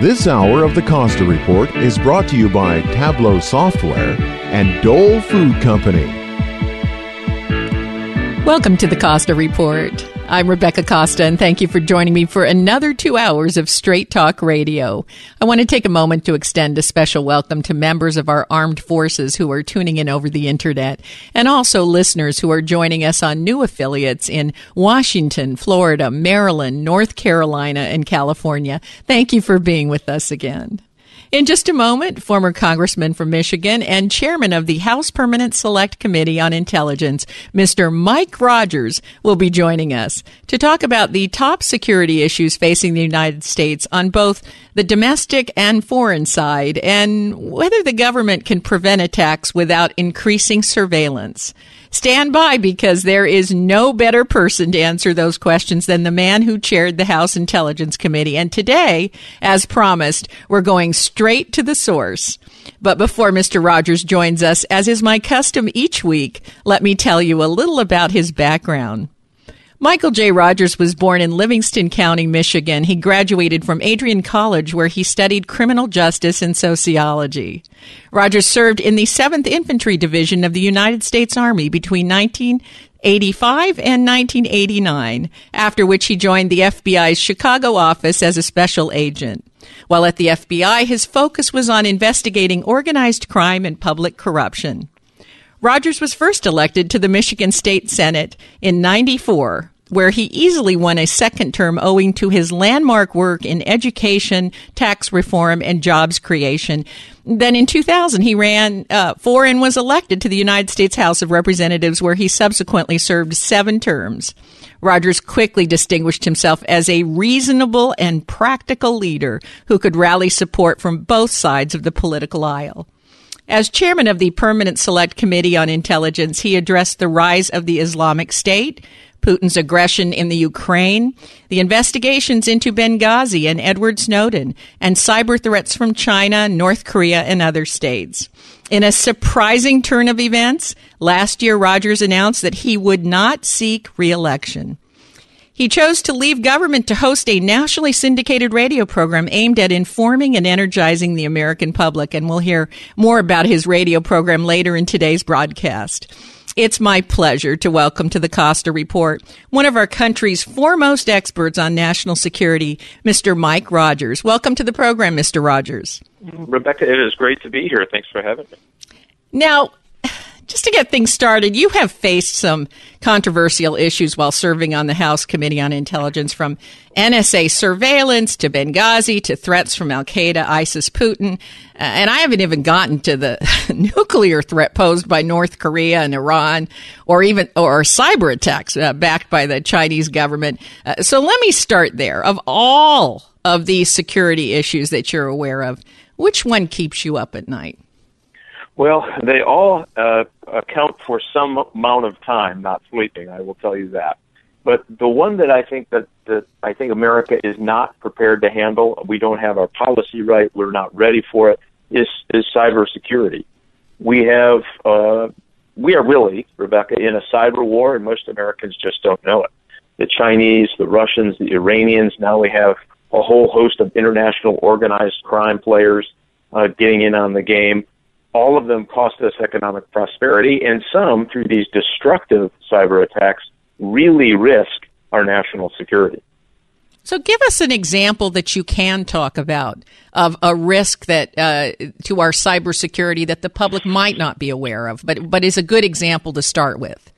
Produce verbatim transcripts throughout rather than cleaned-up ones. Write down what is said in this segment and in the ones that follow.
This hour of the Costa Report is brought to you by Tableau Software and Dole Food Company. Welcome to the Costa Report. I'm Rebecca Costa, and thank you for joining me for another two hours of Straight Talk Radio. I want to take a moment to extend a special welcome to members of our armed forces who are tuning in over the Internet, and also listeners who are joining us on new affiliates in Washington, Florida, Maryland, North Carolina, and California. Thank you for being with us again. In just a moment, former Congressman from Michigan and chairman of the House Permanent Select Committee on Intelligence, Mister Mike Rogers, will be joining us to talk about the top security issues facing the United States on both the domestic and foreign side, and whether the government can prevent attacks without increasing surveillance. Stand by, because there is no better person to answer those questions than the man who chaired the House Intelligence Committee. And today, as promised, we're going straight to the source. But before Mister Rogers joins us, as is my custom each week, let me tell you a little about his background. Michael J. Rogers was born in Livingston County, Michigan. He graduated from Adrian College, where he studied criminal justice and sociology. Rogers served in the seventh Infantry Division of the United States Army between nineteen eighty-five and nineteen eighty-nine, after which he joined the F B I's Chicago office as a special agent. While at the F B I, his focus was on investigating organized crime and public corruption. Rogers was first elected to the Michigan State Senate in ninety-four, where he easily won a second term owing to his landmark work in education, tax reform, and jobs creation. Then in two thousand, he ran uh, for and was elected to the United States House of Representatives, where he subsequently served seven terms. Rogers quickly distinguished himself as a reasonable and practical leader who could rally support from both sides of the political aisle. As chairman of the Permanent Select Committee on Intelligence, he addressed the rise of the Islamic State, Putin's aggression in the Ukraine, the investigations into Benghazi and Edward Snowden, and cyber threats from China, North Korea, and other states. In a surprising turn of events, last year Rogers announced that he would not seek re-election. He chose to leave government to host a nationally syndicated radio program aimed at informing and energizing the American public, and we'll hear more about his radio program later in today's broadcast. It's my pleasure to welcome to the Costa Report one of our country's foremost experts on national security, Mister Mike Rogers. Welcome to the program, Mister Rogers. Rebecca, it is great to be here. Thanks for having me. Now, just to get things started, you have faced some controversial issues while serving on the House Committee on Intelligence, from N S A surveillance to Benghazi to threats from Al-Qaeda, ISIS, Putin. Uh, and I haven't even gotten to the nuclear threat posed by North Korea and Iran, or even or cyber attacks uh, backed by the Chinese government. Uh, so let me start there. Of all of these security issues that you're aware of, which one keeps you up at night? Well, they all uh, account for some amount of time not sleeping, I will tell you that. But the one that I think that, that I think America is not prepared to handle, we don't have our policy right, we're not ready for it, is, is cybersecurity. We have, uh, we are really, Rebecca, in a cyber war, and most Americans just don't know it. The Chinese, the Russians, the Iranians, now we have a whole host of international organized crime players uh, getting in on the game. All of them cost us economic prosperity, and some, through these destructive cyber attacks, really risk our national security. So give us an example that you can talk about of a risk that uh, to our cybersecurity that the public might not be aware of, but, but is a good example to start with.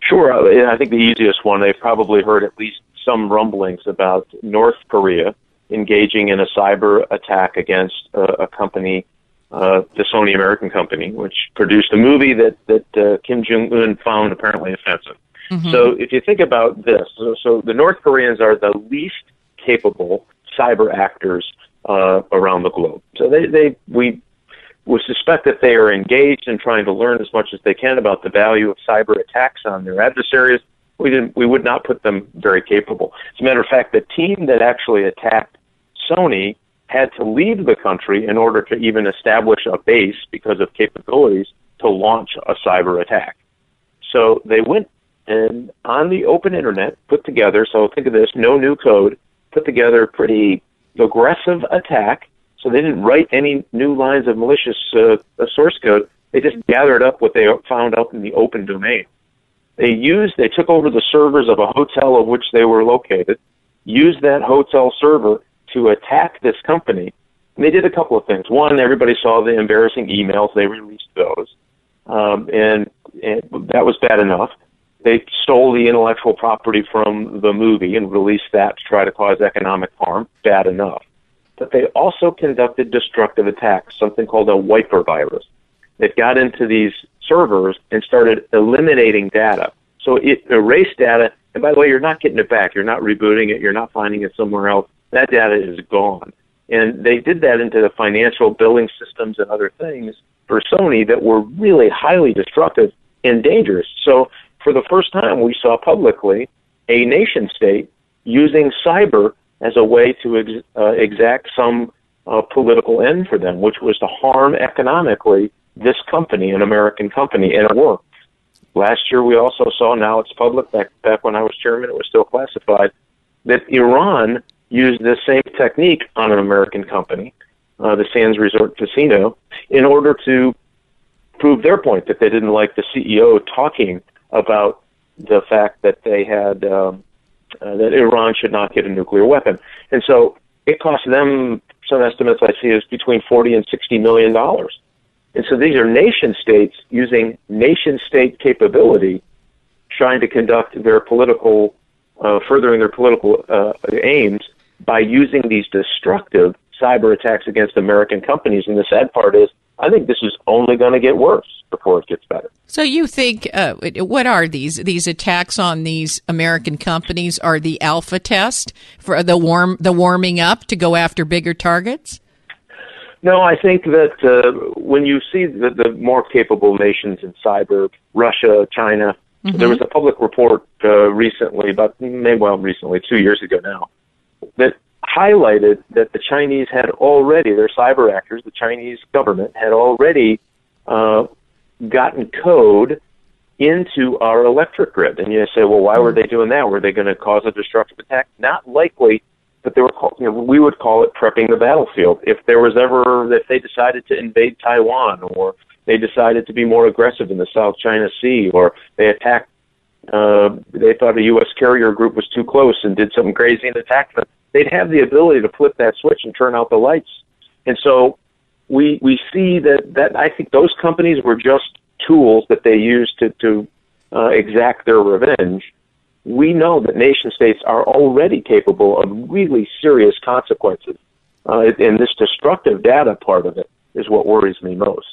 Sure. I think the easiest one, they've probably heard at least some rumblings about North Korea engaging in a cyber attack against a, a company, uh, the Sony American company, which produced a movie that, that uh, Kim Jong-un found apparently offensive. Mm-hmm. So if you think about this, so, so the North Koreans are the least capable cyber actors uh, around the globe. So they, they we we suspect that they are engaged in trying to learn as much as they can about the value of cyber attacks on their adversaries. We didn't. We would not put them very capable. As a matter of fact, the team that actually attacked Sony had to leave the country in order to even establish a base because of capabilities to launch a cyber attack. So they went and on the open internet put together, so think of this, no new code, put together a pretty aggressive attack. So they didn't write any new lines of malicious uh, source code. They just gathered up what they found out in the open domain. They used, they took over the servers of a hotel of which they were located, used that hotel server to attack this company. And they did a couple of things. One, everybody saw the embarrassing emails. They released those. Um, and, and that was bad enough. They stole the intellectual property from the movie and released that to try to cause economic harm. Bad enough. But they also conducted destructive attacks, something called a wiper virus. They got into these servers and started eliminating data. So it erased data. And by the way, you're not getting it back. You're not rebooting it. You're not finding it somewhere else. That data is gone. And they did that into the financial billing systems and other things for Sony that were really highly destructive and dangerous. So for the first time, we saw publicly a nation state using cyber as a way to ex- uh, exact some uh, political end for them, which was to harm economically this company, an American company, and it worked. Last year, we also saw, now it's public, back, back when I was chairman, it was still classified, that Iran used the same technique on an American company, uh, the Sands Resort Casino, in order to prove their point that they didn't like the C E O talking about the fact that they had, um, uh, that Iran should not get a nuclear weapon. And so it cost them, some estimates I see, is between forty and sixty million dollars. And so these are nation states using nation state capability, trying to conduct their political, uh, furthering their political uh, aims by using these destructive cyber attacks against American companies. And the sad part is, I think this is only going to get worse before it gets better. So you think, uh, what are these? These attacks on these American companies are the alpha test for the warm, the warming up to go after bigger targets? No, I think that uh, when you see the, the more capable nations in cyber, Russia, China, mm-hmm. there was a public report uh, recently, about maybe well recently, two years ago now, that highlighted that the Chinese had already, their cyber actors, the Chinese government, had already uh, gotten code into our electric grid. And you say, well, why were they doing that? Were they going to cause a destructive attack? Not likely. But they were, call, you know, we would call it prepping the battlefield. If there was ever, if they decided to invade Taiwan, or they decided to be more aggressive in the South China Sea, or they attacked, uh, they thought a U S carrier group was too close and did something crazy and attacked them, they'd have the ability to flip that switch and turn out the lights. And so we we see that, that I think those companies were just tools that they used to, to uh, exact their revenge. We know that nation states are already capable of really serious consequences, uh, and this destructive data part of it is what worries me most.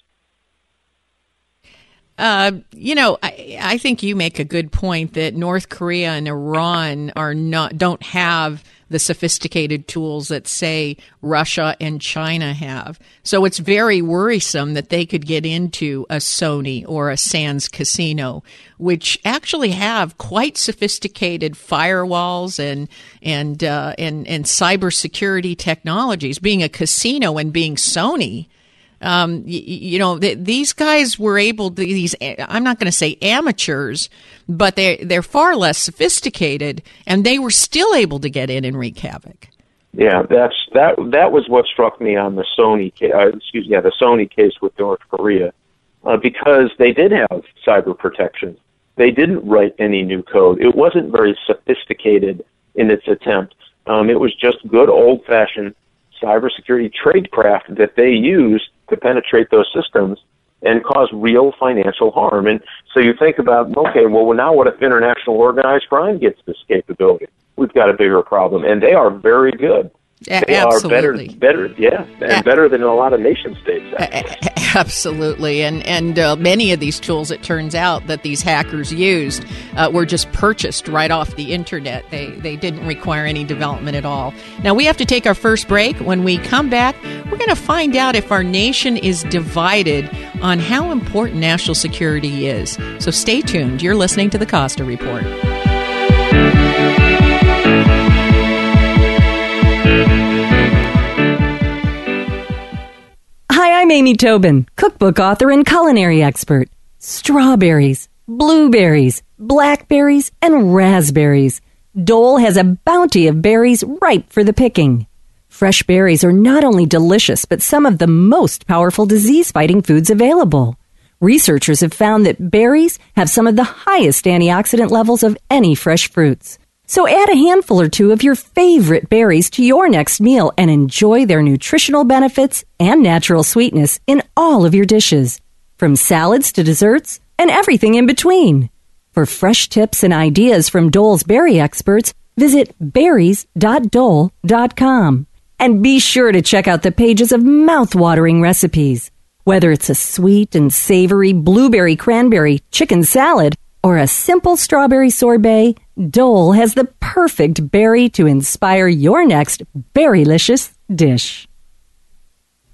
Uh, you know, I, I think you make a good point that North Korea and Iran are not don't have the sophisticated tools that, say, Russia and China have. So it's very worrisome that they could get into a Sony or a Sands Casino, which actually have quite sophisticated firewalls and and uh, and and cybersecurity technologies. Being a casino and being Sony, um, you, you know, th- these guys were able to, these, I'm not going to say amateurs, but they, they're far less sophisticated, and they were still able to get in and wreak havoc. Yeah, that's, that, that was what struck me on the Sony case, uh, excuse me, yeah, the Sony case with North Korea, uh, because they did have cyber protection. They didn't write any new code. It wasn't very sophisticated in its attempt. Um, it was just good old-fashioned cybersecurity tradecraft that they used to penetrate those systems and cause real financial harm. And so you think about, okay, well, now what if international organized crime gets this capability? We've got a bigger problem. And they are very good They Absolutely. are better, better, yeah, and a- better than a lot of nation states. Actually. A- absolutely, and and uh, many of these tools, it turns out, that these hackers used uh, were just purchased right off the internet. They they didn't require any development at all. Now we have to take our first break. When we come back, we're going to find out if our nation is divided on how important national security is. So stay tuned. You're listening to the Costa Report. Hi, I'm Amy Tobin, cookbook author and culinary expert. Strawberries, blueberries, blackberries, and raspberries. Dole has a bounty of berries ripe for the picking. Fresh berries are not only delicious, but some of the most powerful disease-fighting foods available. Researchers have found that berries have some of the highest antioxidant levels of any fresh fruits. So add a handful or two of your favorite berries to your next meal and enjoy their nutritional benefits and natural sweetness in all of your dishes, from salads to desserts and everything in between. For fresh tips and ideas from Dole's berry experts, visit berries dot dole dot com. And be sure to check out the pages of mouth-watering recipes. Whether it's a sweet and savory blueberry cranberry chicken salad or a simple strawberry sorbet, Dole has the perfect berry to inspire your next berrylicious dish.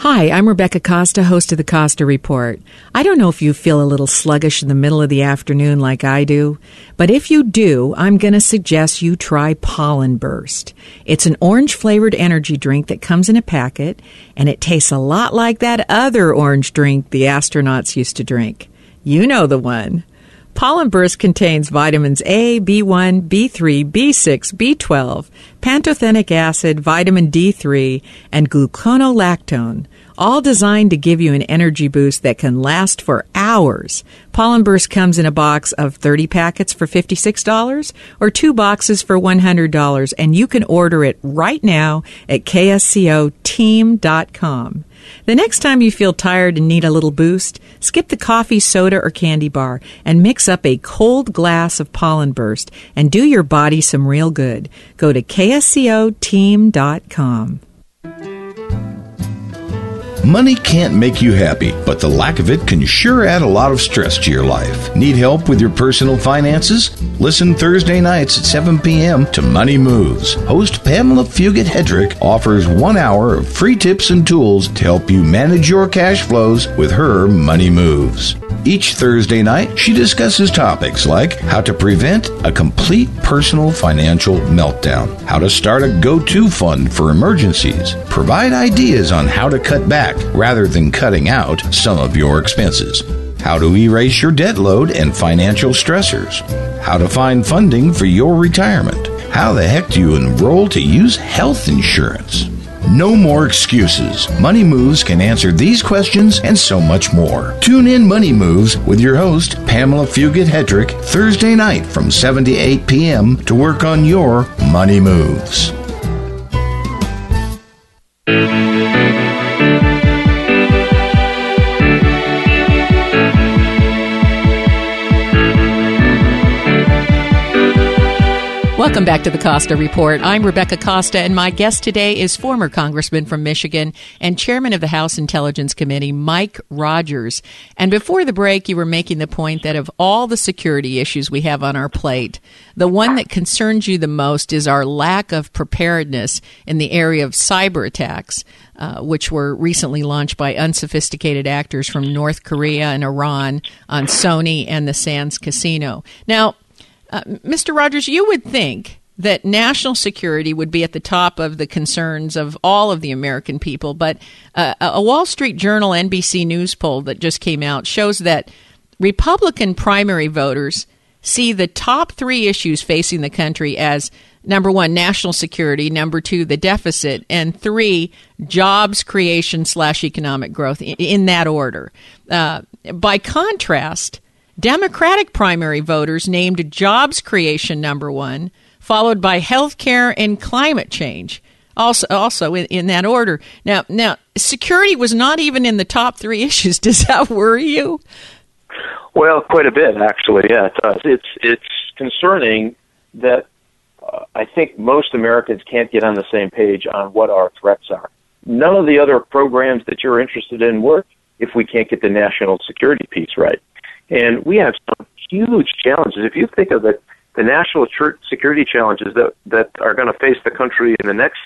Hi, I'm Rebecca Costa, host of the Costa Report. I don't know if you feel a little sluggish in the middle of the afternoon like I do, but if you do, I'm going to suggest you try Pollen Burst. It's an orange-flavored energy drink that comes in a packet, and it tastes a lot like that other orange drink the astronauts used to drink. You know the one. Pollen Burst contains vitamins A, B one, B three, B six, B twelve, pantothenic acid, vitamin D three, and gluconolactone, all designed to give you an energy boost that can last for hours. Pollen Burst comes in a box of thirty packets for fifty-six dollars or two boxes for one hundred dollars, and you can order it right now at k s c o team dot com. The next time you feel tired and need a little boost, skip the coffee, soda, or candy bar and mix up a cold glass of Pollen Burst and do your body some real good. Go to k s c o team dot com. Money can't make you happy, but the lack of it can sure add a lot of stress to your life. Need help with your personal finances? Listen Thursday nights at seven p.m. to Money Moves. Host Pamela Fugit-Hedrick offers one hour of free tips and tools to help you manage your cash flows with her Money Moves. Each Thursday night, she discusses topics like how to prevent a complete personal financial meltdown, how to start a go-to fund for emergencies, provide ideas on how to cut back rather than cutting out some of your expenses, how to erase your debt load and financial stressors, how to find funding for your retirement, how the heck do you enroll to use health insurance. No more excuses. Money Moves can answer these questions and so much more. Tune in Money Moves with your host, Pamela Fugit-Hedrick, Thursday night from seven to eight p.m. to work on your Money Moves. Welcome back to the Costa Report. I'm Rebecca Costa, and my guest today is former Congressman from Michigan and Chairman of the House Intelligence Committee, Mike Rogers. And before the break, you were making the point that of all the security issues we have on our plate, the one that concerns you the most is our lack of preparedness in the area of cyber attacks, uh, which were recently launched by unsophisticated actors from North Korea and Iran on Sony and the Sands Casino. Now, Uh, Mister Rogers, you would think that national security would be at the top of the concerns of all of the American people, but uh, a Wall Street Journal N B C News poll that just came out shows that Republican primary voters see the top three issues facing the country as, number one, national security, number two, the deficit, and three, jobs creation slash economic growth, in, in that order. Uh, by contrast, Democratic primary voters named jobs creation number one, followed by health care and climate change, also also in, in that order. Now, now security was not even in the top three issues. Does that worry you? Well, quite a bit, actually. Yeah, it does. It's, it's concerning that uh, I think most Americans can't get on the same page on what our threats are. None of the other programs that you're interested in work if we can't get the national security piece right. And we have some huge challenges. If you think of the, the national security challenges that, that are going to face the country in the next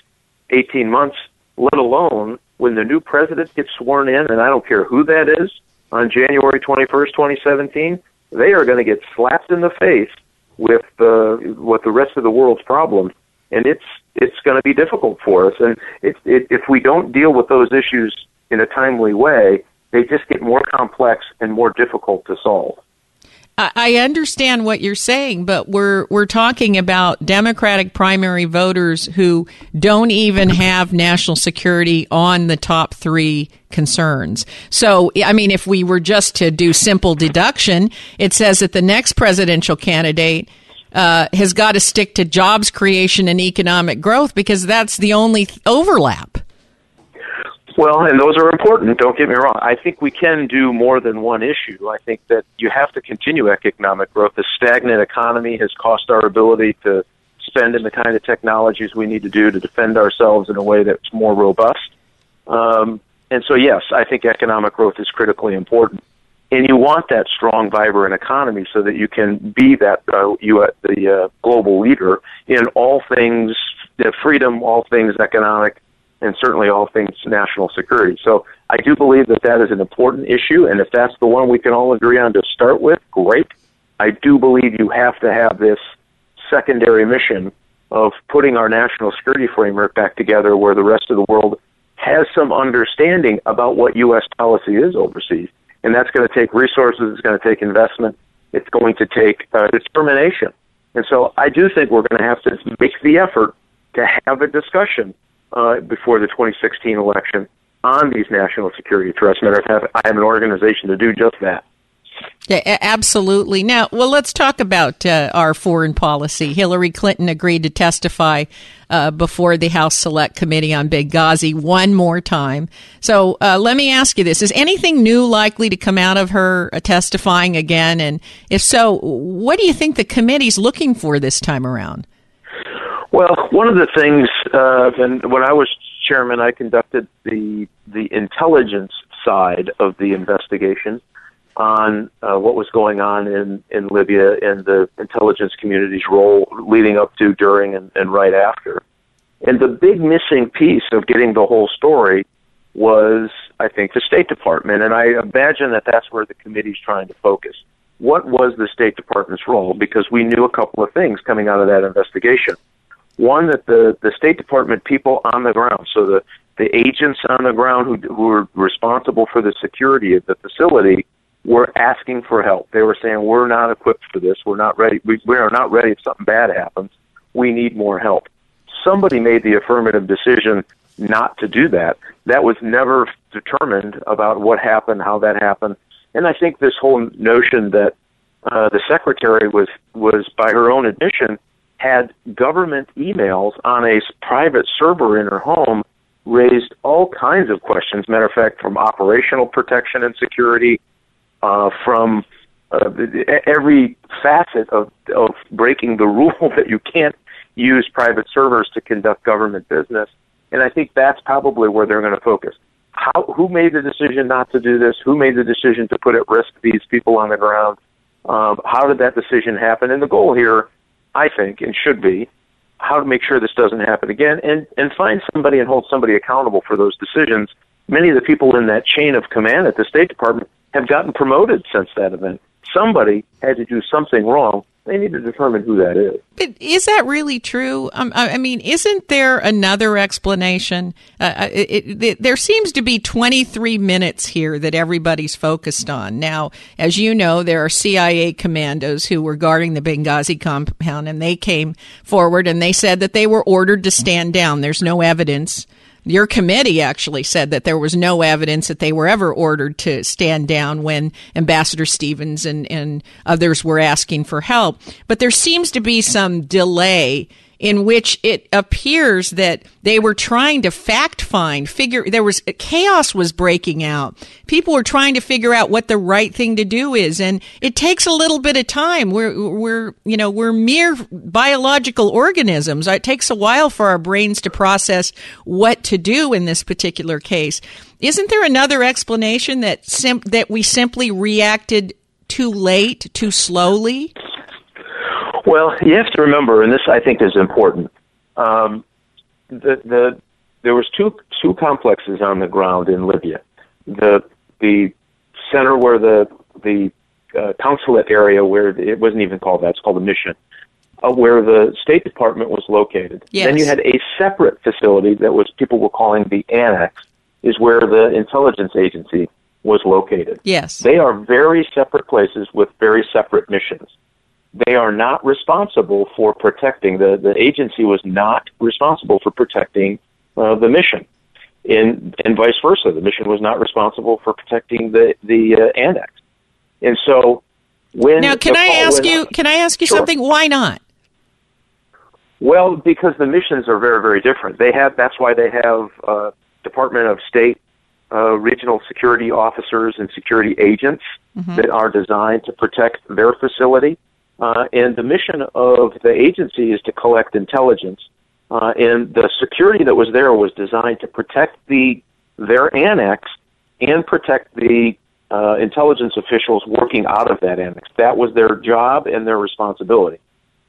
eighteen months, let alone when the new president gets sworn in, and I don't care who that is, on January twenty-first, twenty seventeen, they are going to get slapped in the face with uh, what the rest of the world's problems. And it's it's going to be difficult for us. And it, it, if we don't deal with those issues in a timely way, they just get more complex and more difficult to solve. I understand what you're saying, but we're we're talking about Democratic primary voters who don't even have national security on the top three concerns. So, I mean, if we were just to do simple deduction, it says that the next presidential candidate uh, has got to stick to jobs creation and economic growth because that's the only th- overlap. Well, and those are important, don't get me wrong. I think we can do more than one issue. I think that you have to continue economic growth. The stagnant economy has cost our ability to spend in the kind of technologies we need to do to defend ourselves in a way that's more robust. Um, and so, yes, I think economic growth is critically important. And you want that strong, vibrant economy so that you can be that uh, you at the uh, global leader in all things uh, freedom, all things economic, and certainly all things national security. So I do believe that that is an important issue, and if that's the one we can all agree on to start with, great. I do believe you have to have this secondary mission of putting our national security framework back together where the rest of the world has some understanding about what U S policy is overseas, and that's going to take resources, it's going to take investment, it's going to take uh, determination. And so I do think we're going to have to make the effort to have a discussion Uh, before the twenty sixteen election on these national security threats. Matter of fact, I have an organization to do just that. Yeah, absolutely. Now, well, let's talk about uh, our foreign policy. Hillary Clinton agreed to testify uh, before the House Select Committee on Benghazi one more time. So uh, let me ask you this. Is anything new likely to come out of her uh, testifying again? And if so, what do you think the committee's looking for this time around? Well, one of the things, uh, and when I was chairman, I conducted the the intelligence side of the investigation on uh, what was going on in, in Libya and the intelligence community's role leading up to, during, and, and right after. And the big missing piece of getting the whole story was, I think, the State Department. And I imagine that that's where the committee's trying to focus. What was the State Department's role? Because we knew a couple of things coming out of that investigation. One, that the, the State Department people on the ground, so the, the agents on the ground who, who were responsible for the security of the facility, were asking for help. They were saying, we're not equipped for this. We're not ready. We, we are not ready if something bad happens. We need more help. Somebody made the affirmative decision not to do that. That was never determined about what happened, how that happened. And I think this whole notion that uh, the secretary was, was, by her own admission, had government emails on a private server in her home raised all kinds of questions, matter of fact, from operational protection and security, uh, from uh, every facet of, of breaking the rule that you can't use private servers to conduct government business. And I think that's probably where they're going to focus. How, who made the decision not to do this? Who made the decision to put at risk these people on the ground? Um, how did that decision happen? And the goal here, I think, and should be, how to make sure this doesn't happen again, and, and find somebody and hold somebody accountable for those decisions. Many of the people in that chain of command at the State Department have gotten promoted since that event. Somebody had to do something wrong. They need to determine who that is. But is that really true? Um, I mean, isn't there another explanation? Uh, it, it, there seems to be twenty-three minutes here that everybody's focused on. Now, as you know, there are C I A commandos who were guarding the Benghazi compound, and they came forward and they said that they were ordered to stand down. There's no evidence. Your committee actually said that there was no evidence that they were ever ordered to stand down when Ambassador Stevens and, and others were asking for help. But there seems to be some delay in which it appears that they were trying to fact find, figure, there was, chaos was breaking out. People were trying to figure out what the right thing to do is. And it takes a little bit of time. We're, we're, you know, we're mere biological organisms. It takes a while for our brains to process what to do in this particular case. Isn't there another explanation that sim- that we simply reacted too late, too slowly? Well, you have to remember, and this I think is important, um, the, the, there was two two complexes on the ground in Libya. The the center where the, the uh, consulate area, where it wasn't even called that, it's called the mission, uh, where the State Department was located. Yes. Then you had a separate facility that was people were calling the annex, is where the intelligence agency was located. Yes. They are very separate places with very separate missions. They are not responsible for protecting, the, the agency was not responsible for protecting uh, the mission, and, and vice versa. The mission was not responsible for protecting the, the uh, annex. And so when... Now, can I ask you, can I ask you something? Why not? Well, because the missions are very, very different. They have, that's why they have uh, Department of State Uh, regional security officers and security agents mm-hmm. that are designed to protect their facility. Uh, and the mission of the agency is to collect intelligence. Uh, and the security that was there was designed to protect the their annex and protect the uh, intelligence officials working out of that annex. That was their job and their responsibility.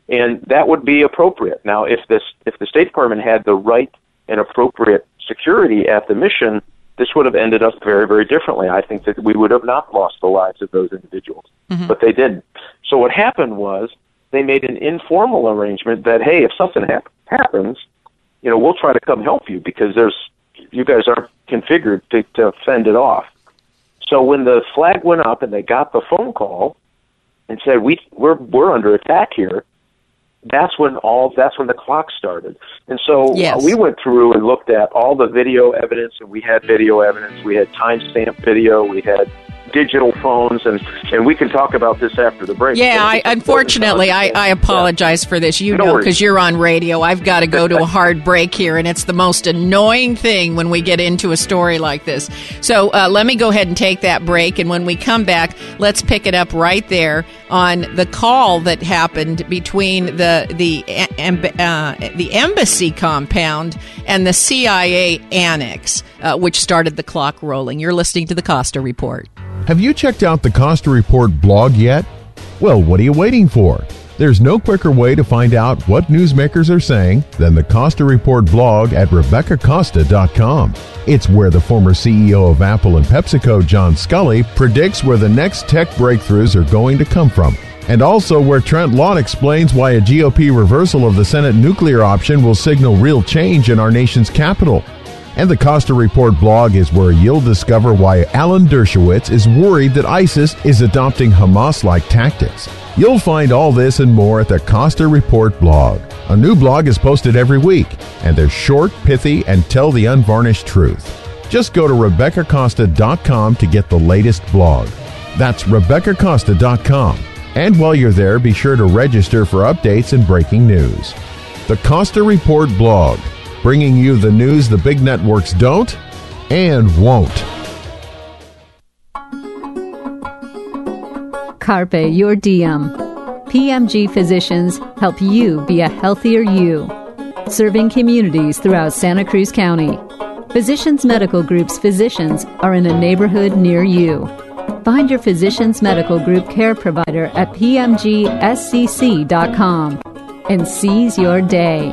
And that would be appropriate. Now, if this if the State Department had the right and appropriate security at the mission, this would have ended up very, very differently. I think that we would have not lost the lives of those individuals, mm-hmm. but they didn't. So what happened was they made an informal arrangement that, hey, if something ha- happens, you know, we'll try to come help you because there's you guys aren't configured to, to fend it off. So when the flag went up and they got the phone call and said we we're we're under attack here, that's when all that's when the clock started. And so yes. uh, we went through and looked at all the video evidence, and we had video evidence, we had timestamp video, we had digital phones, and and we can talk about this after the break. Yeah, I, unfortunately, I, I apologize yeah. for this. You no know, because you're on radio, I've got to go to a hard break here, and it's the most annoying thing when we get into a story like this. So uh, let me go ahead and take that break, and when we come back, let's pick it up right there on the call that happened between the the uh, the embassy compound and the C I A annex, uh, which started the clock rolling. You're listening to the Costa Report. Have you checked out the Costa Report blog yet? Well, what are you waiting for? There's no quicker way to find out what newsmakers are saying than the Costa Report blog at Rebecca Costa dot com. It's where the former C E O of Apple and PepsiCo, John Scully, predicts where the next tech breakthroughs are going to come from, and also where Trent Lott explains why a G O P reversal of the Senate nuclear option will signal real change in our nation's capital. And the Costa Report blog is where you'll discover why Alan Dershowitz is worried that ISIS is adopting Hamas-like tactics. You'll find all this and more at the Costa Report blog. A new blog is posted every week, and they're short, pithy, and tell the unvarnished truth. Just go to Rebecca Costa dot com to get the latest blog. That's Rebecca Costa dot com. And while you're there, be sure to register for updates and breaking news. The Costa Report blog. Bringing you the news the big networks don't and won't. Carpe your diem. P M G physicians help you be a healthier you. Serving communities throughout Santa Cruz County. Physicians Medical Group's physicians are in a neighborhood near you. Find your Physicians Medical Group care provider at p m g s c c dot com and seize your day.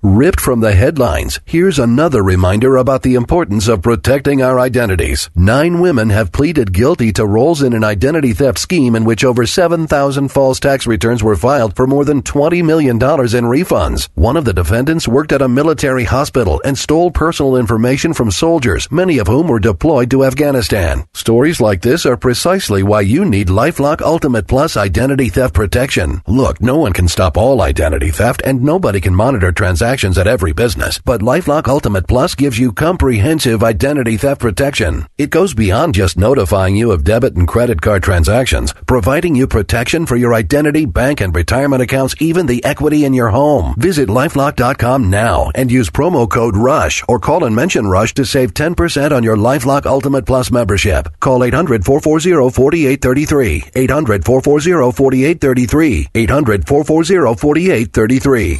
ripped from the headlines, here's another reminder about the importance of protecting our identities. Nine women have pleaded guilty to roles in an identity theft scheme in which over seven thousand false tax returns were filed for more than twenty million dollars in refunds. One of the defendants worked at a military hospital and stole personal information from soldiers, many of whom were deployed to Afghanistan. Stories like this are precisely why you need LifeLock Ultimate Plus identity theft protection. Look, no one can stop all identity theft, and nobody can monitor transactions at every business, but LifeLock Ultimate Plus gives you comprehensive identity theft protection. It goes beyond just notifying you of debit and credit card transactions, providing you protection for your identity, bank, and retirement accounts, even the equity in your home. Visit LifeLock dot com now and use promo code RUSH or call and mention RUSH to save ten percent on your LifeLock Ultimate Plus membership. Call eight hundred, four four zero, four eight three three. eight hundred, four four zero, four eight three three. eight hundred, four four zero, four eight three three.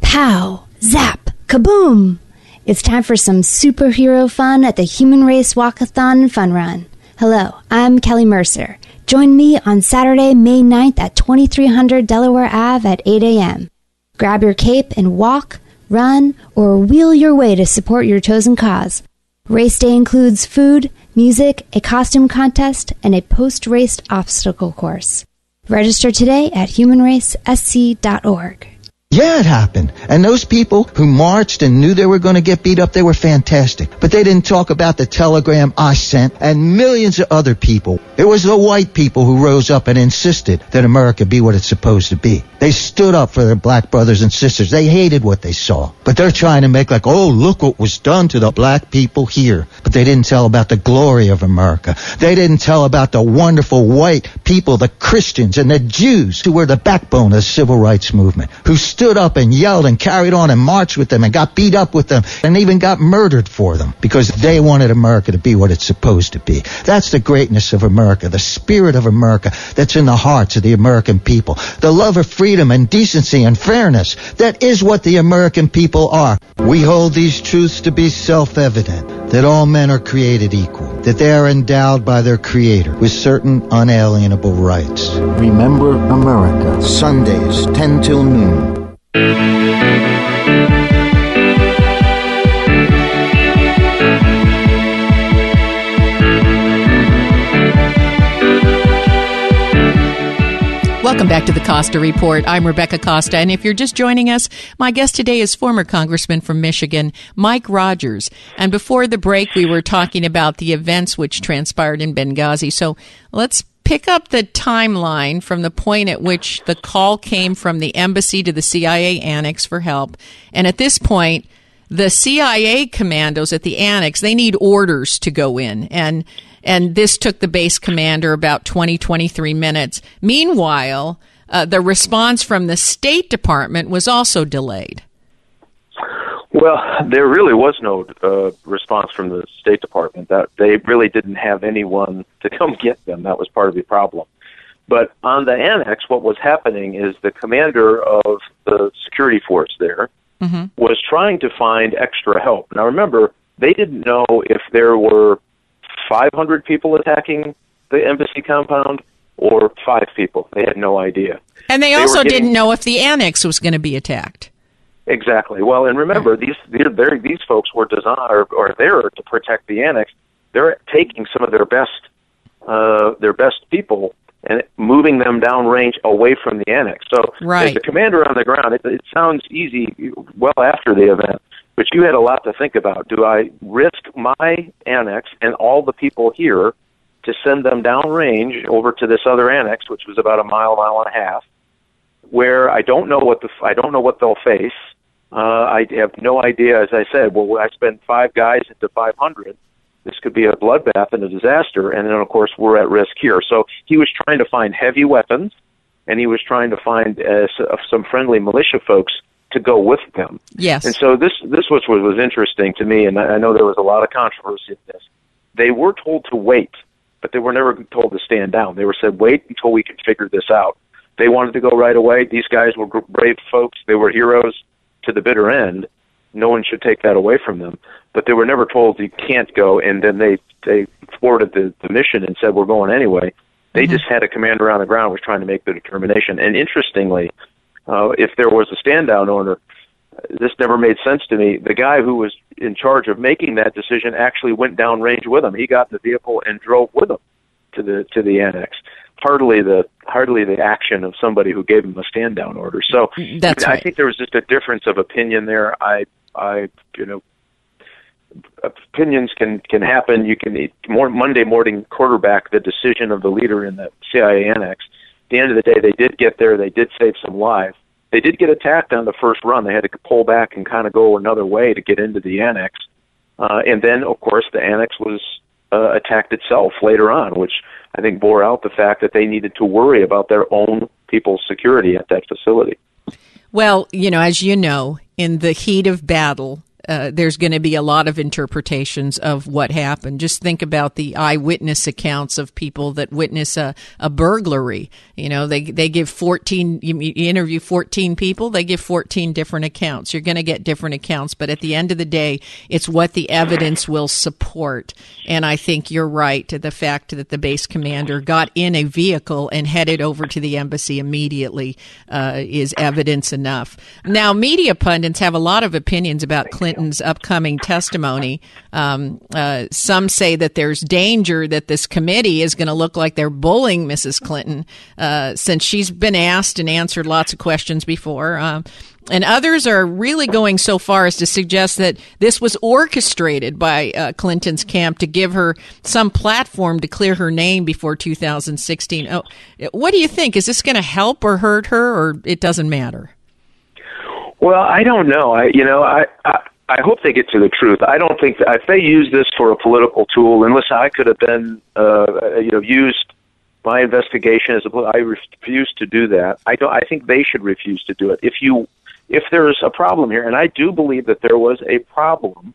Pow, zap, kaboom! It's time for some superhero fun at the Human Race Walkathon Fun Run. Hello, I'm Kelly Mercer. Join me on Saturday, May ninth at twenty-three hundred Delaware Avenue at eight a.m. Grab your cape and walk, run, or wheel your way to support your chosen cause. Race day includes food, music, a costume contest, and a post-race obstacle course. Register today at human race s c dot org. Yeah, it happened. And those people who marched and knew they were going to get beat up, they were fantastic. But they didn't talk about the telegram I sent and millions of other people. It was the white people who rose up and insisted that America be what it's supposed to be. They stood up for their black brothers and sisters. They hated what they saw. But they're trying to make like, oh, look what was done to the black people here. But they didn't tell about the glory of America. They didn't tell about the wonderful white people, the Christians and the Jews, who were the backbone of the civil rights movement, who stood up and yelled and carried on and marched with them and got beat up with them and even got murdered for them, because they wanted America to be what it's supposed to be. That's the greatness of America, the spirit of America that's in the hearts of the American people, the love of freedom and decency and fairness. That is what the American people are. We hold these truths to be self-evident, that all men are created equal, that they are endowed by their Creator with certain unalienable rights. Remember America, Sundays, ten till noon. Welcome back to the Costa Report. I'm Rebecca Costa, and if you're just joining us, my guest today is former Congressman from Michigan, Mike Rogers. And before the break, we were talking about the events which transpired in Benghazi. So let's pick up the timeline from the point at which the call came from the embassy to the C I A annex for help. And at this point, the C I A commandos at the annex, they need orders to go in. And and this took the base commander about twenty, twenty-three minutes. Meanwhile, uh, the response from the State Department was also delayed. Well, there really was no uh, response from the State Department. That they really didn't have anyone to come get them. That was part of the problem. But on the annex, what was happening is the commander of the security force there mm-hmm. was trying to find extra help. Now, remember, they didn't know if there were five hundred people attacking the embassy compound or five people. They had no idea. And they, they also getting- didn't know if the annex was going to be attacked. Exactly. Well, and remember, these these folks were designed or, or there to protect the annex. They're taking some of their best uh, their best people and moving them downrange away from the annex. So, right. as the commander on the ground, it, it sounds easy. Well, after the event, but you had a lot to think about. Do I risk my annex and all the people here to send them downrange over to this other annex, which was about a mile, mile and a half, where I don't know what the I don't know what they'll face. Uh, I have no idea, as I said, well, I spend five guys into five hundred. This could be a bloodbath and a disaster, and then, of course, we're at risk here. So he was trying to find heavy weapons, and he was trying to find uh, some friendly militia folks to go with them. Yes. And so this this was what was interesting to me, and I know there was a lot of controversy in this. They were told to wait, but they were never told to stand down. They were said, wait until we can figure this out. They wanted to go right away. These guys were brave folks. They were heroes to the bitter end. No one should take that away from them. But they were never told you can't go, and then they, they thwarted the, the mission and said we're going anyway. They mm-hmm. just had a commander on the ground who was trying to make the determination. And interestingly, uh, if there was a stand-down order, this never made sense to me. The guy who was in charge of making that decision actually went downrange with him. He got in the vehicle and drove with him to the to the annex. Hardly the hardly the action of somebody who gave him a stand-down order. So That's I, right. I think there was just a difference of opinion there. I I you know opinions can, can happen. You can more Monday morning quarterback the decision of the leader in the C I A annex. At the end of the day, they did get there. They did save some lives. They did get attacked on the first run. They had to pull back and kind of go another way to get into the annex. Uh, and then, of course, the annex was uh, attacked itself later on, which I think bore out the fact that they needed to worry about their own people's security at that facility. Well, you know, as you know, in the heat of battle, Uh, there's going to be a lot of interpretations of what happened. Just think about the eyewitness accounts of people that witness a, a burglary. You know, they they give fourteen, you interview fourteen people, they give fourteen different accounts. You're going to get different accounts, but at the end of the day, it's what the evidence will support. And I think you're right, the fact that the base commander got in a vehicle and headed over to the embassy immediately uh, is evidence enough. Now, media pundits have a lot of opinions about Clinton. Clinton's upcoming testimony. Um, uh, some say that there's danger that this committee is going to look like they're bullying Missus Clinton, uh, since she's been asked and answered lots of questions before. Um, and others are really going so far as to suggest that this was orchestrated by uh, Clinton's camp to give her some platform to clear her name before two thousand sixteen. Oh, what do you think? Is this going to help or hurt her, or it doesn't matter? Well, I don't know. I, you know, I. I I hope they get to the truth. I don't think that if they use this for a political tool, and listen, I could have been, uh, you know, used my investigation as a. I refuse to do that. I don't. I think they should refuse to do it. If you, if there is a problem here, and I do believe that there was a problem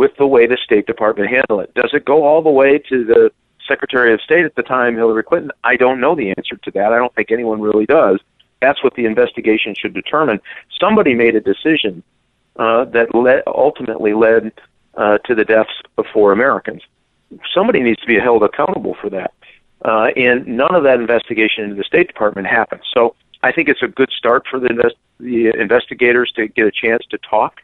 with the way the State Department handled it. Does it go all the way to the Secretary of State at the time, Hillary Clinton? I don't know the answer to that. I don't think anyone really does. That's what the investigation should determine. Somebody made a decision. Uh, that led, ultimately led uh, to the deaths of four Americans. Somebody needs to be held accountable for that. Uh, and none of that investigation into the State Department happened. So I think it's a good start for the, invest- the investigators to get a chance to talk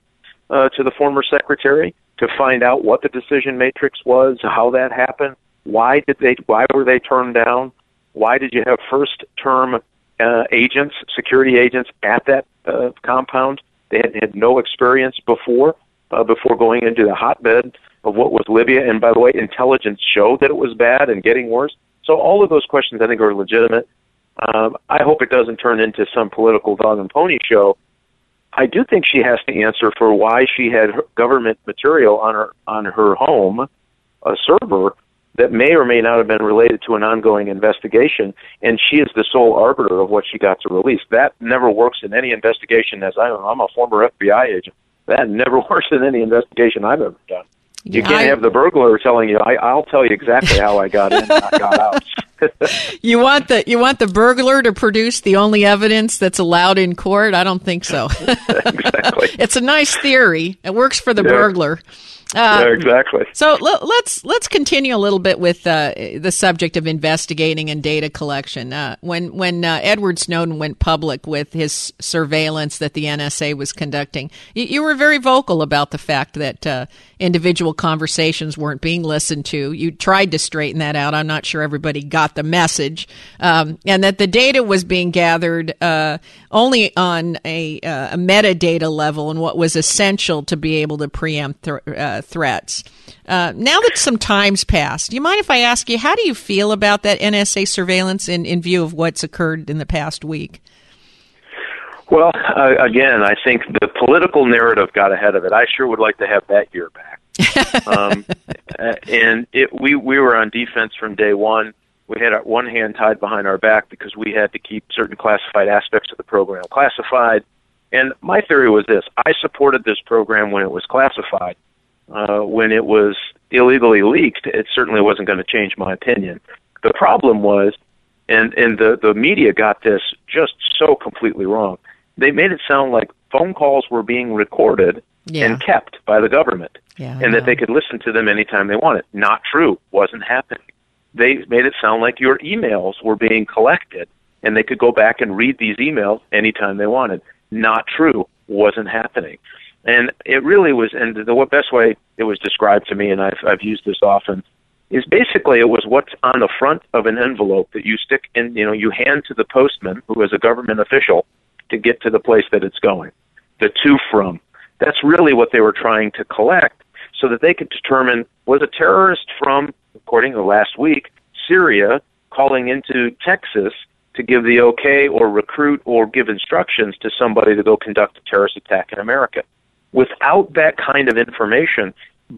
uh, to the former secretary, to find out what the decision matrix was, how that happened, why did they, why were they turned down, why did you have first-term uh, agents, security agents at that uh, compound? They had, had no experience before, uh, before going into the hotbed of what was Libya. And by the way, intelligence showed that it was bad and getting worse. So all of those questions, I think, are legitimate. Um, I hope it doesn't turn into some political dog and pony show. I do think she has to answer for why she had government material on her on her home, a server that may or may not have been related to an ongoing investigation, and she is the sole arbiter of what she got to release. That never works in any investigation. As I know, I'm a former F B I agent. That never works in any investigation I've ever done. You yeah, can't I, have the burglar telling you, I, I'll tell you exactly how I got in and I got out. You want the you want the burglar to produce the only evidence that's allowed in court? I don't think so. Exactly. It's a nice theory. It works for the yeah. burglar. Uh, yeah, exactly. So l- let's let's continue a little bit with uh, the subject of investigating and data collection. Uh, when when uh, Edward Snowden went public with his surveillance that the N S A was conducting, you, you were very vocal about the fact that uh, individual conversations weren't being listened to. You tried to straighten that out. I'm not sure everybody got the message, um, and that the data was being gathered uh, only on a, uh, a metadata level and what was essential to be able to preempt th- uh, threats. Uh, now that some time's passed, do you mind if I ask you, how do you feel about that N S A surveillance in, in view of what's occurred in the past week? Well, uh, again, I think the political narrative got ahead of it. I sure would like to have that year back. um, and it, we, we were on defense from day one. We had our one hand tied behind our back because we had to keep certain classified aspects of the program classified. And my theory was this. I supported this program when it was classified. Uh, when it was illegally leaked, it certainly wasn't going to change my opinion. The problem was, and, and the, the media got this just so completely wrong, they made it sound like phone calls were being recorded yeah. and kept by the government, yeah, and that they could listen to them anytime they wanted. Not true. Wasn't happening. They made it sound like your emails were being collected, and they could go back and read these emails anytime they wanted. Not true. Wasn't happening. And it really was, and the best way it was described to me, and I've, I've used this often, is basically it was what's on the front of an envelope that you stick in, you know, you hand to the postman, who is a government official, to get to the place that it's going, the to from. That's really what they were trying to collect so that they could determine, was a terrorist from, according to last week, Syria calling into Texas to give the okay or recruit or give instructions to somebody to go conduct a terrorist attack in America. Without that kind of information,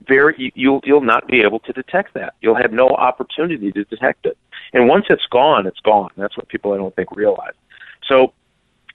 very, you'll, you'll not be able to detect that. You'll have no opportunity to detect it. And once it's gone, it's gone. That's what people, I don't think, realize. So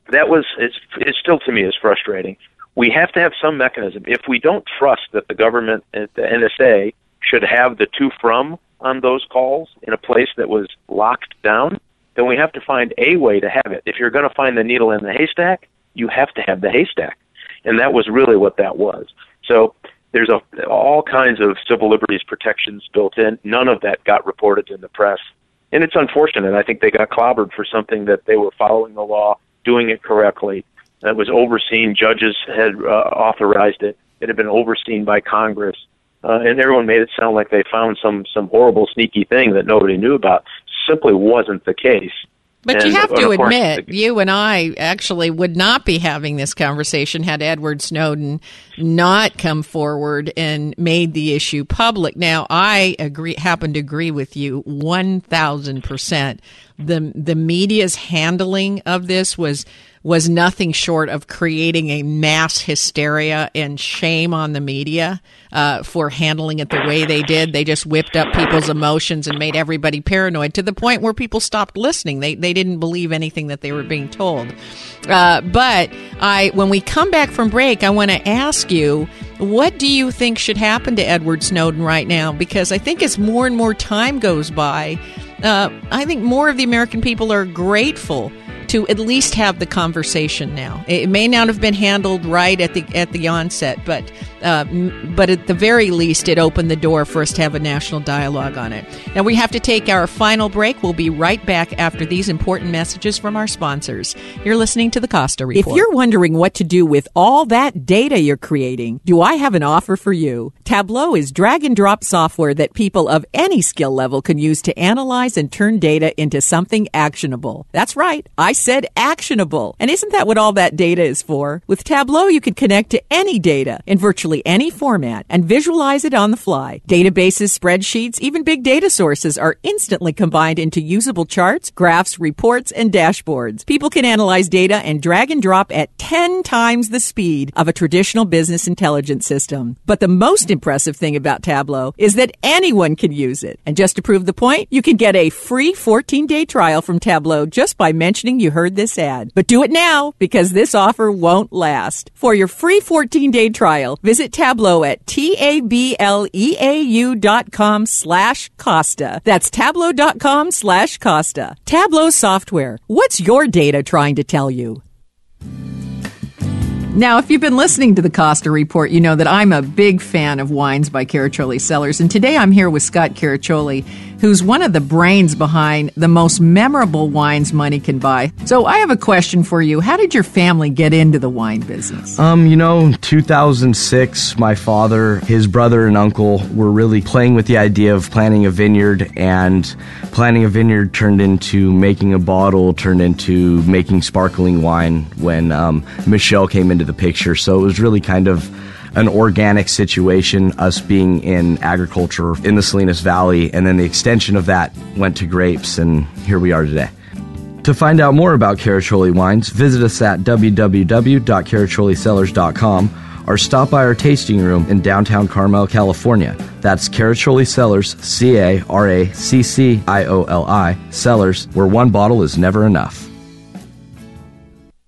that was, it's, it's still to me is frustrating. We have to have some mechanism. If we don't trust that the government, the N S A, should have the to from on those calls in a place that was locked down, then we have to find a way to have it. If you're going to find the needle in the haystack, you have to have the haystack. And that was really what that was. So there's a, all kinds of civil liberties protections built in. None of that got reported in the press. And it's unfortunate. I think they got clobbered for something that they were following the law, doing it correctly. That was overseen. Judges had uh, authorized it. It had been overseen by Congress. Uh, and everyone made it sound like they found some, some horrible, sneaky thing that nobody knew about. Simply wasn't the case. But and, you have to admit, the, you and I actually would not be having this conversation had Edward Snowden not come forward and made the issue public. Now, I agree, happen to agree with you one thousand percent. The the media's handling of this was was nothing short of creating a mass hysteria, and shame on the media uh, for handling it the way they did. They just whipped up people's emotions and made everybody paranoid to the point where people stopped listening. They they didn't believe anything that they were being told. Uh, but I, when we come back from break, I want to ask you, what do you think should happen to Edward Snowden right now? Because I think as more and more time goes by, uh, I think more of the American people are grateful to at least have the conversation now. It may not have been handled right at the at the onset, but uh, but at the very least, it opened the door for us to have a national dialogue on it. Now we have to take our final break. We'll be right back after these important messages from our sponsors. You're listening to the Costa Report. If you're wondering what to do with all that data you're creating, do I have an offer for you? Tableau is drag and drop software that people of any skill level can use to analyze and turn data into something actionable. That's right. I said actionable. And isn't that what all that data is for? With Tableau, you can connect to any data in virtually any format and visualize it on the fly. Databases, spreadsheets, even big data sources are instantly combined into usable charts, graphs, reports, and dashboards. People can analyze data and drag and drop at ten times the speed of a traditional business intelligence system. But the most impressive thing about Tableau is that anyone can use it. And just to prove the point, you can get a free fourteen-day trial from Tableau just by mentioning you heard this ad. But do it now, because this offer won't last. For your free fourteen-day trial, visit Tableau at T A B L E A U dot com slash Costa. That's Tableau dot com slash Costa. Tableau Software. What's your data trying to tell you? Now, if you've been listening to the Costa Report, you know that I'm a big fan of wines by Caraccioli Cellars. And today I'm here with Scott Caraccioli, who's one of the brains behind the most memorable wines money can buy. So I have a question for you. How did your family get into the wine business? Um, you know, two thousand six, my father, his brother and uncle were really playing with the idea of planting a vineyard, and planting a vineyard turned into making a bottle, turned into making sparkling wine when um, Michelle came into the picture. So it was really kind of an organic situation, us being in agriculture in the Salinas Valley, and then the extension of that went to grapes, and here we are today. To find out more about Caraccioli wines, visit us at w w w dot caraccioli cellars dot com or stop by our tasting room in downtown Carmel, California. That's Caraccioli Cellars, C A R A C C I O L I, Cellars, where one bottle is never enough.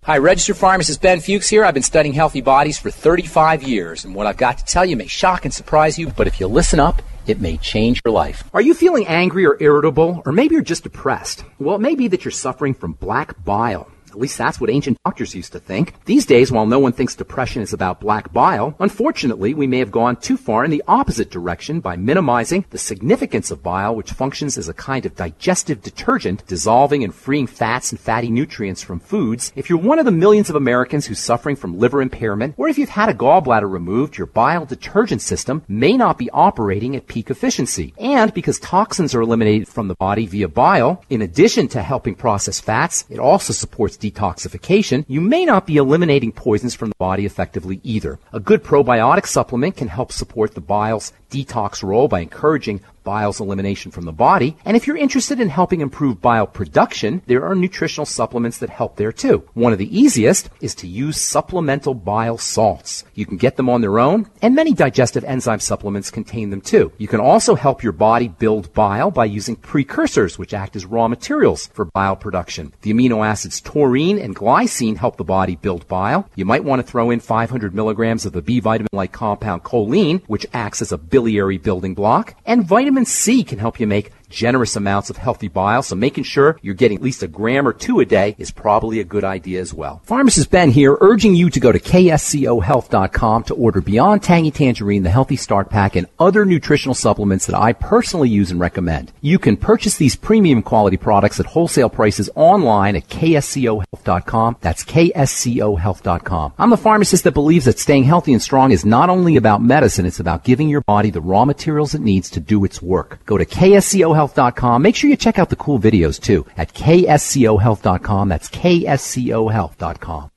Hi, registered pharmacist Ben Fuchs here. I've been studying healthy bodies for thirty-five years, and what I've got to tell you may shock and surprise you, but if you listen up, it may change your life. Are you feeling angry or irritable, or maybe you're just depressed? Well, it may be that you're suffering from black bile. At least that's what ancient doctors used to think. These days, while no one thinks depression is about black bile, unfortunately, we may have gone too far in the opposite direction by minimizing the significance of bile, which functions as a kind of digestive detergent, dissolving and freeing fats and fatty nutrients from foods. If you're one of the millions of Americans who's suffering from liver impairment, or if you've had a gallbladder removed, your bile detergent system may not be operating at peak efficiency. And because toxins are eliminated from the body via bile, in addition to helping process fats, it also supports detoxification, you may not be eliminating poisons from the body effectively either. A good probiotic supplement can help support the bile's detox role by encouraging bile's elimination from the body. And if you're interested in helping improve bile production, there are nutritional supplements that help there too. One of the easiest is to use supplemental bile salts. You can get them on their own, and many digestive enzyme supplements contain them too. You can also help your body build bile by using precursors, which act as raw materials for bile production. The amino acids taurine and glycine help the body build bile. You might want to throw in five hundred milligrams of the B vitamin-like compound choline, which acts as a biliary building block, and vitamin Vitamin C can help you make generous amounts of healthy bile, so making sure you're getting at least a gram or two a day is probably a good idea as well. Pharmacist Ben here, urging you to go to k s c o health dot com to order Beyond Tangy Tangerine, the Healthy Start Pack, and other nutritional supplements that I personally use and recommend. You can purchase these premium quality products at wholesale prices online at k s c o health dot com. That's k s c o health dot com. I'm the pharmacist that believes that staying healthy and strong is not only about medicine, it's about giving your body the raw materials it needs to do its work. Go to k s c o health dot com. Make sure you check out the cool videos too at k s c o health dot com. That's k s c o health dot com.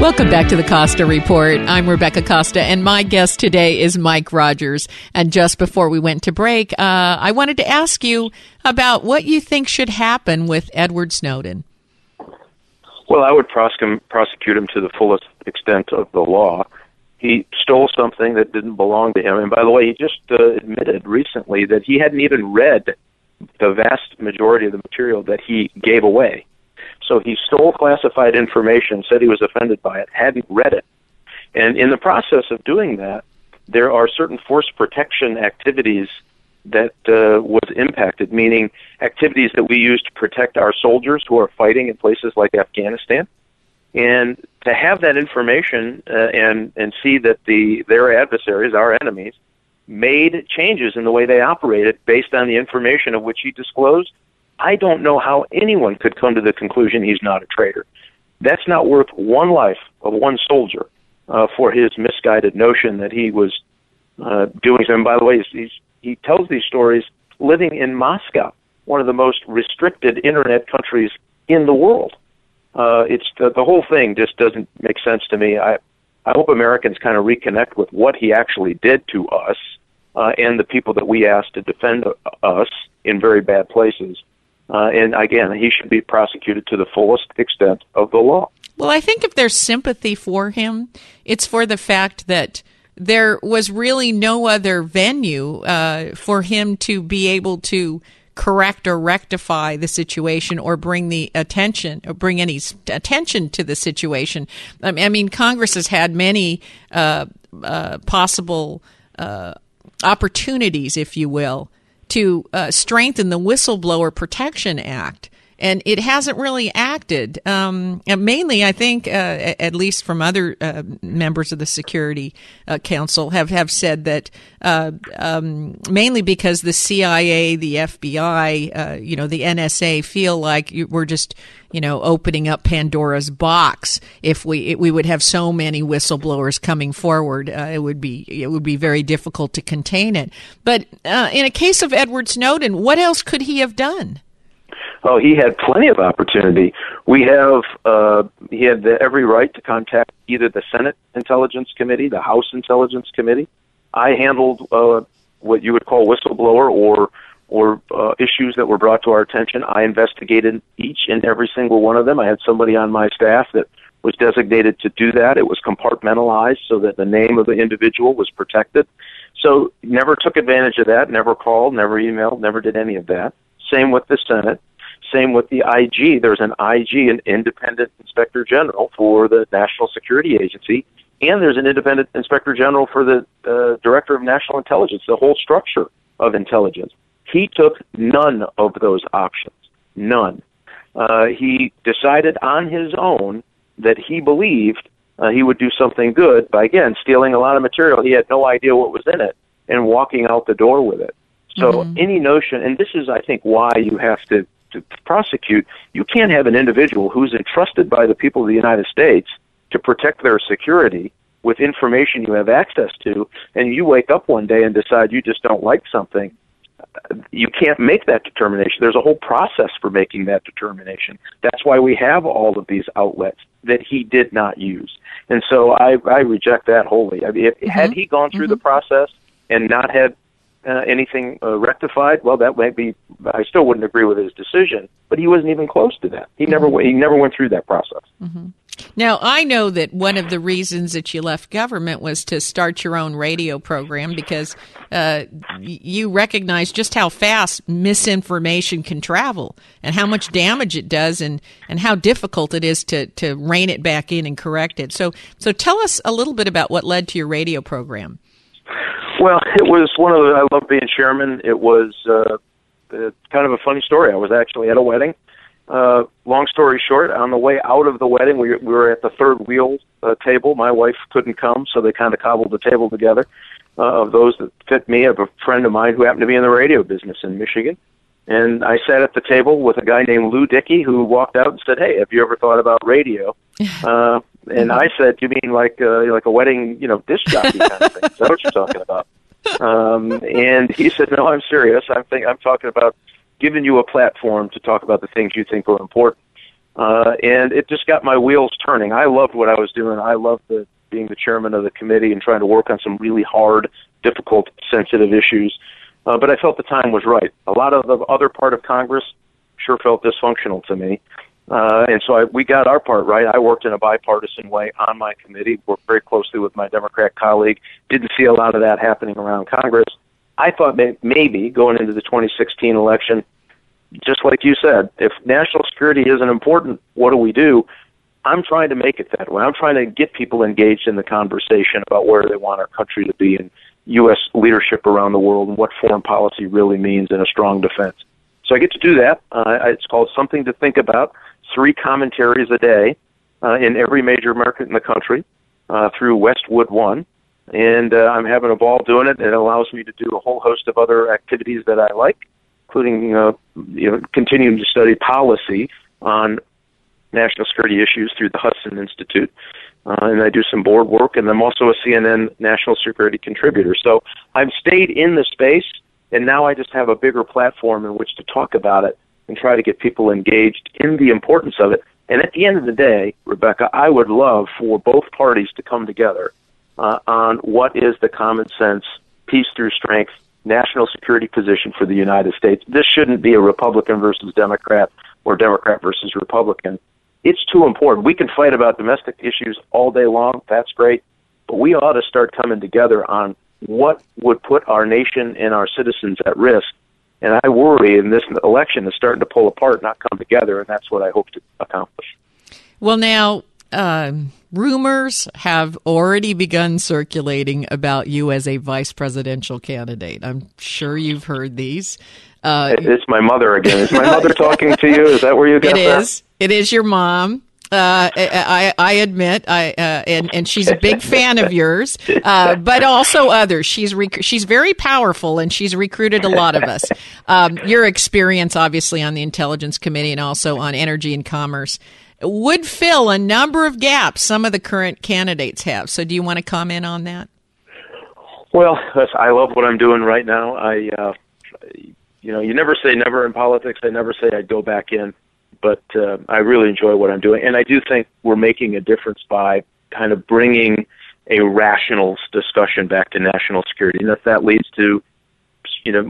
Welcome back to the Costa Report. I'm Rebecca Costa, and my guest today is Mike Rogers. And just before we went to break, uh, I wanted to ask you about what you think should happen with Edward Snowden. Well, I would prosecute him, prosecute him to the fullest extent of the law. He stole something that didn't belong to him. And by the way, he just uh, admitted recently that he hadn't even read the vast majority of the material that he gave away. So he stole classified information, said he was offended by it, hadn't read it. And in the process of doing that, there are certain force protection activities that uh, was impacted, meaning activities that we use to protect our soldiers who are fighting in places like Afghanistan. And to have that information uh, and and see that the their adversaries, our enemies, made changes in the way they operated based on the information of which he disclosed, I don't know how anyone could come to the conclusion he's not a traitor. That's not worth one life of one soldier uh, for his misguided notion that he was uh, doing something. By the way, he's, he's he tells these stories living in Moscow, one of the most restricted internet countries in the world. Uh, it's the, the whole thing just doesn't make sense to me. I, I hope Americans kind of reconnect with what he actually did to us uh, and the people that we asked to defend us in very bad places. Uh, and again, he should be prosecuted to the fullest extent of the law. Well, I think if there's sympathy for him, it's for the fact that there was really no other venue uh, for him to be able to correct or rectify the situation or bring the attention or bring any attention to the situation. I mean, Congress has had many uh, uh, possible uh, opportunities, if you will, to uh, strengthen the Whistleblower Protection Act. And it hasn't really acted. Um, and mainly, I think, uh, at least from other uh, members of the Security uh, Council, have, have said that uh, um, mainly because the C I A, the F B I, uh, you know, the N S A feel like we're just, you know, opening up Pandora's box. If we if we would have so many whistleblowers coming forward, uh, it would be it would be very difficult to contain it. But uh, in a case of Edward Snowden, what else could he have done? Oh, he had plenty of opportunity. We have, uh, he had the, every right to contact either the Senate Intelligence Committee, the House Intelligence Committee. I handled uh, what you would call whistleblower or or uh, issues that were brought to our attention. I investigated each and every single one of them. I had somebody on my staff that was designated to do that. It was compartmentalized so that the name of the individual was protected. So never took advantage of that, never called, never emailed, never did any of that. Same with the Senate. Same with the I G. There's an I G, an independent inspector general for the National Security Agency, and there's an independent inspector general for the uh, Director of National Intelligence, the whole structure of intelligence. He took none of those options, none. Uh, he decided on his own that he believed uh, he would do something good by, again, stealing a lot of material. He had no idea what was in it and walking out the door with it. So mm-hmm. any notion, and this is, I think, why you have to, to prosecute. You can't have an individual who's entrusted by the people of the United States to protect their security with information you have access to, and you wake up one day and decide you just don't like something. You can't make that determination. There's a whole process for making that determination. That's why we have all of these outlets that he did not use. And so I, I reject that wholly. I mean, if, mm-hmm. had he gone through mm-hmm. the process and not had uh, anything uh, rectified, well, that might be, I still wouldn't agree with his decision, but he wasn't even close to that. He mm-hmm. never he never went through that process. Mm-hmm. Now, I know that one of the reasons that you left government was to start your own radio program because uh, you recognize just how fast misinformation can travel and how much damage it does and, and how difficult it is to, to rein it back in and correct it. So so tell us a little bit about what led to your radio program. Well, it was one of the, I love being chairman. It was uh, kind of a funny story. I was actually at a wedding. Uh, long story short, on the way out of the wedding, we, we were at the third wheel uh, table. My wife couldn't come, so they kind of cobbled the table together uh, of those that fit me. I have a friend of mine who happened to be in the radio business in Michigan. And I sat at the table with a guy named Lou Dickey who walked out and said, "Hey, have you ever thought about radio?" Uh, and I said, "You mean like uh, like a wedding, you know, disc jockey kind of thing? Is that what you're talking about?" Um, and he said, "No, I'm serious. I'm think I'm talking about giving you a platform to talk about the things you think are important." Uh, and it just got my wheels turning. I loved what I was doing. I loved the, being the chairman of the committee and trying to work on some really hard, difficult, sensitive issues. Uh, but I felt the time was right. A lot of the other part of Congress sure felt dysfunctional to me. Uh, and so I, we got our part right. I worked in a bipartisan way on my committee, worked very closely with my Democrat colleague, didn't see a lot of that happening around Congress. I thought maybe going into the twenty sixteen election, just like you said, if national security isn't important, what do we do? I'm trying to make it that way. I'm trying to get people engaged in the conversation about where they want our country to be and U S leadership around the world and what foreign policy really means and a strong defense. So I get to do that. Uh, it's called Something to Think About, three commentaries a day uh, in every major market in the country uh, through Westwood One. And uh, I'm having a ball doing it. It allows me to do a whole host of other activities that I like, including uh, you know, continuing to study policy on national security issues through the Hudson Institute. Uh, and I do some board work, and I'm also a C N N national security contributor. So I've stayed in the space, and now I just have a bigger platform in which to talk about it and try to get people engaged in the importance of it. And at the end of the day, Rebecca, I would love for both parties to come together Uh, on what is the common sense, peace through strength, national security position for the United States. This shouldn't be a Republican versus Democrat or Democrat versus Republican. It's too important. We can fight about domestic issues all day long. That's great. But we ought to start coming together on what would put our nation and our citizens at risk. And I worry in this election is starting to pull apart, not come together, and that's what I hope to accomplish. Well, now, Uh, rumors have already begun circulating about you as a vice presidential candidate. I'm sure you've heard these. Uh, it's my mother again. Is my mother talking to you? Is that where you got that? It is. It is your mom. Uh, I, I admit, I uh, and and she's a big fan of yours, uh, but also others. She's rec- she's very powerful, and she's recruited a lot of us. Um, your experience, obviously, on the Intelligence Committee and also on Energy and Commerce would fill a number of gaps some of the current candidates have. So do you want to comment on that? Well, I love what I'm doing right now. I, uh, you know, you never say never in politics. I never say I'd go back in, but uh, I really enjoy what I'm doing. And I do think we're making a difference by kind of bringing a rational discussion back to national security. And if that leads to, you know,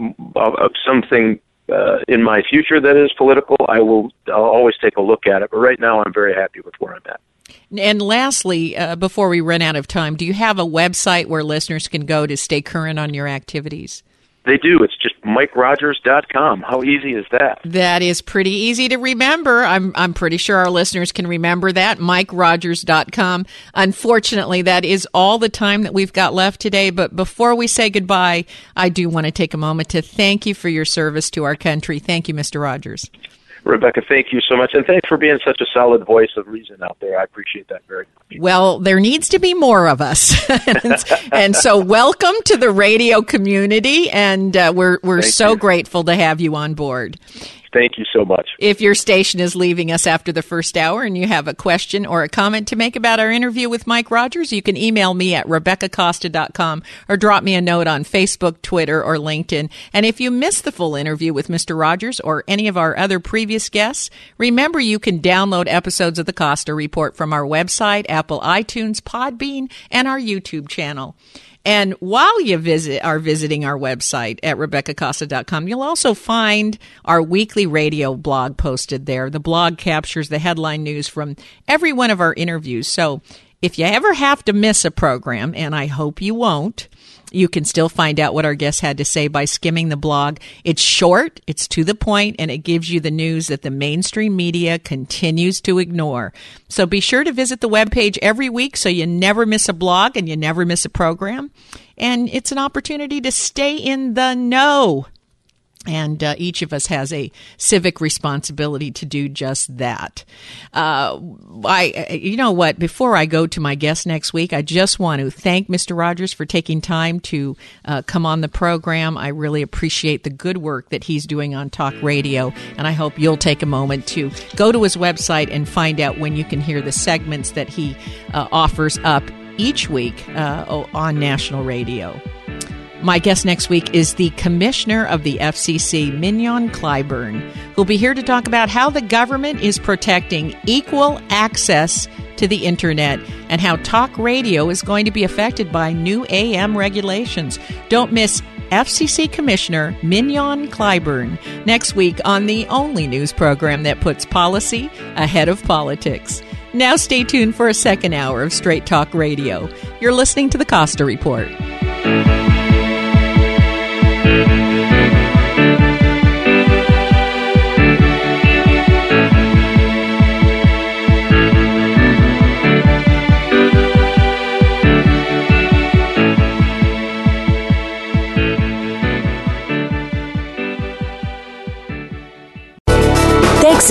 something Uh, in my future that is political, I will I'll always take a look at it. But right now, I'm very happy with where I'm at. And lastly, uh, before we run out of time, do you have a website where listeners can go to stay current on your activities? They do. It's just Mike Rogers dot com. How easy is that? That is pretty easy to remember. I'm I'm pretty sure our listeners can remember that, Mike Rogers dot com. Unfortunately, that is all the time that we've got left today. But before we say goodbye, I do want to take a moment to thank you for your service to our country. Thank you, Mister Rogers. Rebecca, thank you so much, and thanks for being such a solid voice of reason out there. I appreciate that very much. Well, there needs to be more of us, and, and so welcome to the radio community, and uh, we're we're thank so you. grateful to have you on board. Thank you so much. If your station is leaving us after the first hour and you have a question or a comment to make about our interview with Mike Rogers, you can email me at Rebecca Costa dot com or drop me a note on Facebook, Twitter, or LinkedIn. And if you missed the full interview with Mister Rogers or any of our other previous guests, remember you can download episodes of the Costa Report from our website, Apple iTunes, Podbean, and our YouTube channel. And while you visit are visiting our website at Rebecca Costa dot com, you'll also find our weekly radio blog posted there. The blog captures the headline news from every one of our interviews. So if you ever have to miss a program, and I hope you won't, you can still find out what our guests had to say by skimming the blog. It's short, it's to the point, and it gives you the news that the mainstream media continues to ignore. So be sure to visit the webpage every week so you never miss a blog and you never miss a program. And it's an opportunity to stay in the know. And uh, each of us has a civic responsibility to do just that. Uh, I, you know what? Before I go to my guest next week, I just want to thank Mister Rogers for taking time to uh, come on the program. I really appreciate the good work that he's doing on talk radio, and I hope you'll take a moment to go to his website and find out when you can hear the segments that he uh, offers up each week uh, on national radio. My guest next week is the Commissioner of the F C C, Mignon Clyburn, who'll be here to talk about how the government is protecting equal access to the Internet and how talk radio is going to be affected by new A M regulations. Don't miss F C C Commissioner Mignon Clyburn next week on the only news program that puts policy ahead of politics. Now stay tuned for a second hour of Straight Talk Radio. You're listening to the Costa Report. Thanks